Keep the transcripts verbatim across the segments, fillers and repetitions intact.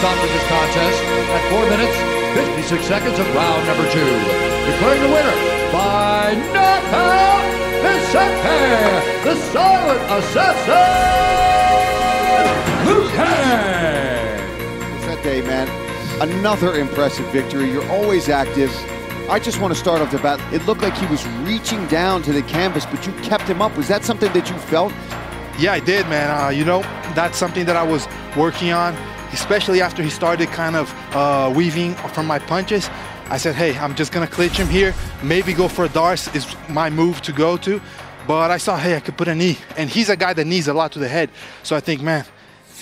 stop to this contest at four minutes, fifty-six seconds of round number two. Declaring the winner by knockout, Vicente, the silent assassin, Lucas! Vicente, man, another impressive victory. You're always active. I just want to start off the bat. It looked like he was reaching down to the canvas, but you kept him up. Was that something that you felt? Yeah, I did, man. Uh, you know, that's something that I was working on, especially after he started kind of uh, weaving from my punches. I said, hey, I'm just going to clinch him here. Maybe go for a Darce is my move to go to. But I saw, hey, I could put a knee. And he's a guy that knees a lot to the head. So I think, man,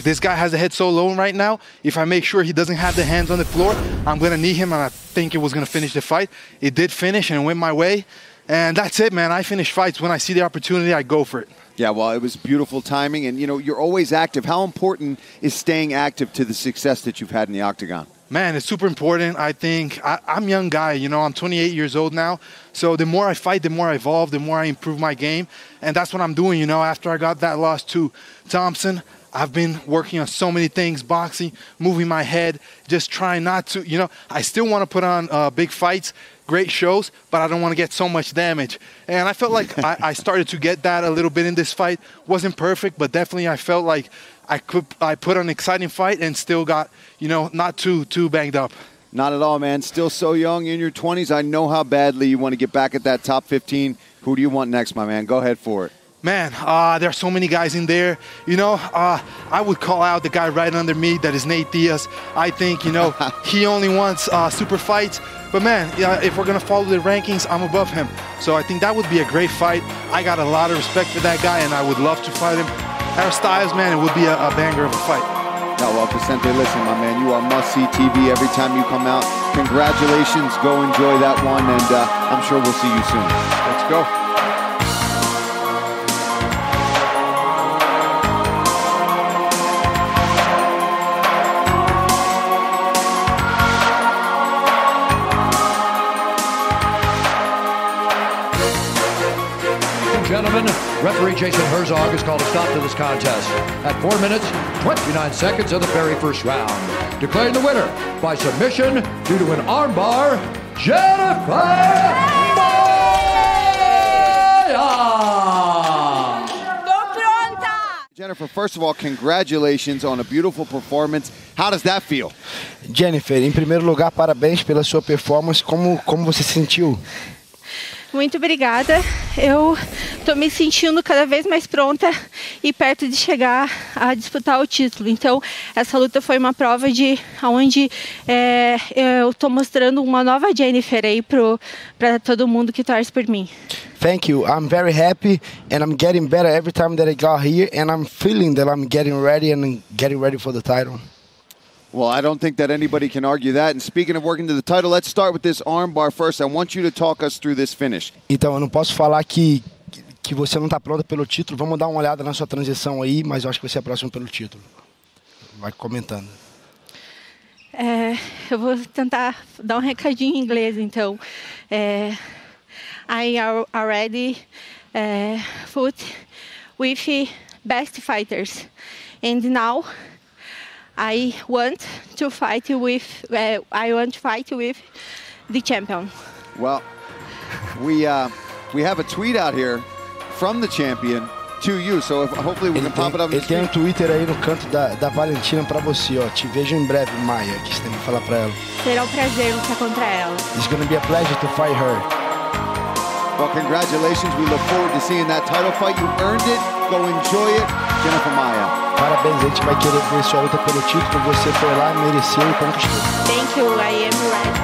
this guy has the head so low right now. If I make sure he doesn't have the hands on the floor, I'm going to knee him, and I think it was going to finish the fight. It did finish and went my way. And that's it, man. I finish fights. When I see the opportunity, I go for it. Yeah, well, it was beautiful timing. And, you know, you're always active. How important is staying active to the success that you've had in the octagon? Man, it's super important. I think I, I'm a young guy, you know, I'm twenty-eight years old now. So the more I fight, the more I evolve, the more I improve my game. And that's what I'm doing, you know. After I got that loss to Thompson, I've been working on so many things, boxing, moving my head, just trying not to, you know, I still want to put on uh, big fights, great shows, but I don't want to get so much damage. And I felt like I, I started to get that a little bit in this fight. Wasn't perfect, but definitely I felt like I could, I put on an exciting fight and still got, you know, not too, too banged up. Not at all, man. Still so young, in your twenties. I know how badly you want to get back at that top fifteen. Who do you want next, my man? Go ahead for it. Man, uh, there are so many guys in there. You know, uh, I would call out the guy right under me that is Nate Diaz. I think, you know, he only wants uh, super fights. But, man, uh, if we're going to follow the rankings, I'm above him. So I think that would be a great fight. I got a lot of respect for that guy, and I would love to fight him. Our styles, man, it would be a, a banger of a fight. Yeah, well, Vicente, listen, my man, you are must-see T V every time you come out. Congratulations. Go enjoy that one, and uh, I'm sure we'll see you soon. Let's go. Gentlemen, referee Jason Herzog has called a stop to this contest at four minutes, twenty-nine seconds of the very first round. Declaring the winner by submission due to an armbar, Jennifer Maia! Jennifer, first of all, congratulations on a beautiful performance. How does that feel? Jennifer, em primeiro lugar, parabéns pela sua performance. Como, como você se sentiu? Muito obrigada. Eu estou me sentindo cada vez mais pronta e perto de chegar a disputar o título. Então, essa luta foi uma prova de onde é, eu estou mostrando uma nova Jennifer aí para todo mundo que torce por mim. Thank you. I'm very happy and I'm getting better every time that I got here, and I'm feeling that I'm getting ready and getting ready for the title. Well, I don't think that anybody can argue that. And speaking of working to the title, let's start with this armbar first. I want you to talk us through this finish. Então, eu não posso falar que que você não está pronta pelo título. Vamos dar uma olhada na sua transição aí, mas eu acho que você é próximo pelo título. Vai comentando. É, eu vou tentar dar um recadinho em inglês, então. É, I already uh, fought with best fighters, and now I want to fight with. Uh, I want to fight with the champion. Well, we uh, we have a tweet out here from the champion to you. So if, hopefully we ele can tem, pop it up. Ele tem um Twitter aí no canto da, da Valentina para você. Ó, te vejo em breve, Maia. Que você tem que falar para ela. Será um prazer lutar contra ela. It's going to be a pleasure to fight her. Well, congratulations. We look forward to seeing that title fight. You earned it. Go enjoy it. Jennifer Maia. Parabéns, a gente vai querer ver sua luta pelo título. Você foi lá, mereceu e conquistou. Thank you. I am right.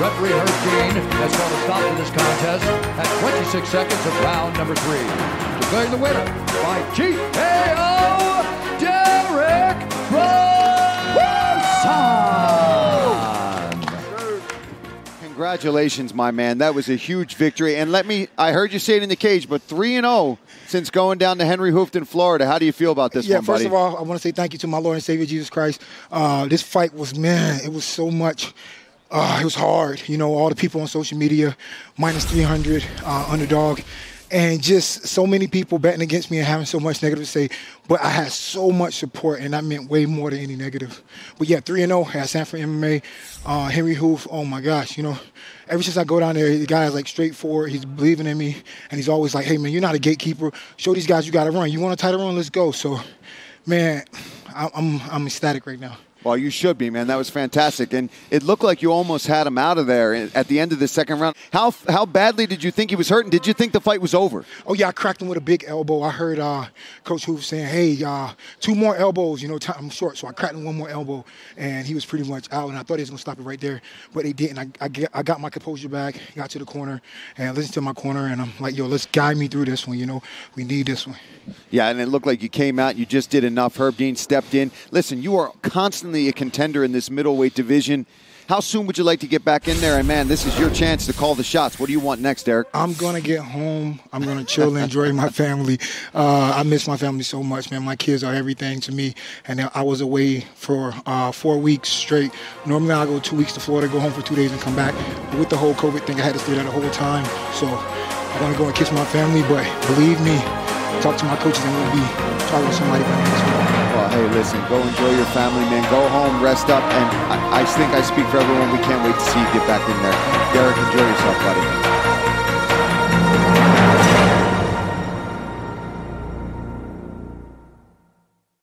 Referee Herb Dean has called a stop to this contest at twenty-six seconds of round number three. Declaring the winner by T K O, Derek Rose! Congratulations, my man. That was a huge victory. And let me, I heard you say it in the cage, but three and oh since going down to Henry Hooft in Florida. How do you feel about this yeah, one, buddy? Yeah, first of all, I want to say thank you to my Lord and Savior, Jesus Christ. Uh, this fight was, man, it was so much Uh, it was hard. You know, all the people on social media, minus three hundred, uh, underdog. And just so many people betting against me and having so much negative to say. But I had so much support, and that meant way more than any negative. But, yeah, three and oh at Sanford M M A. Uh, Henry Hooft, oh, my gosh, you know. Ever since I go down there, the guy's, like, straightforward. He's believing in me. And he's always like, hey, man, you're not a gatekeeper. Show these guys you got to run. You want a title run? Let's go. So, man, I, I'm I'm ecstatic right now. Well, you should be, man. That was fantastic. And it looked like you almost had him out of there at the end of the second round. How how badly did you think he was hurting? Did you think the fight was over? Oh, yeah, I cracked him with a big elbow. I heard uh, Coach Hooft saying, hey, uh, two more elbows. You know, t- I'm short, so I cracked him one more elbow. And he was pretty much out, and I thought he was going to stop it right there. But they didn't. I, I, get, I got my composure back, got to the corner, and listened to my corner. And I'm like, yo, let's guide me through this one. You know, we need this one. Yeah, and it looked like you came out. You just did enough. Herb Dean stepped in. Listen, you are constantly a contender in this middleweight division. How soon would you like to get back in there? And, man, this is your chance to call the shots. What do you want next, Derek? I'm going to get home. I'm going to chill and enjoy my family. Uh, I miss my family so much, man. My kids are everything to me. And I was away for uh, four weeks straight. Normally, I go two weeks to Florida, go home for two days and come back. But with the whole COVID thing, I had to stay there the whole time. So I want to go and kiss my family. But believe me, talk to my coaches, and we'll be talking to somebody about this. Well, hey, listen, go enjoy your family, man. Go home, rest up, and I, I think I speak for everyone. We can't wait to see you get back in there. Derek, enjoy yourself, buddy.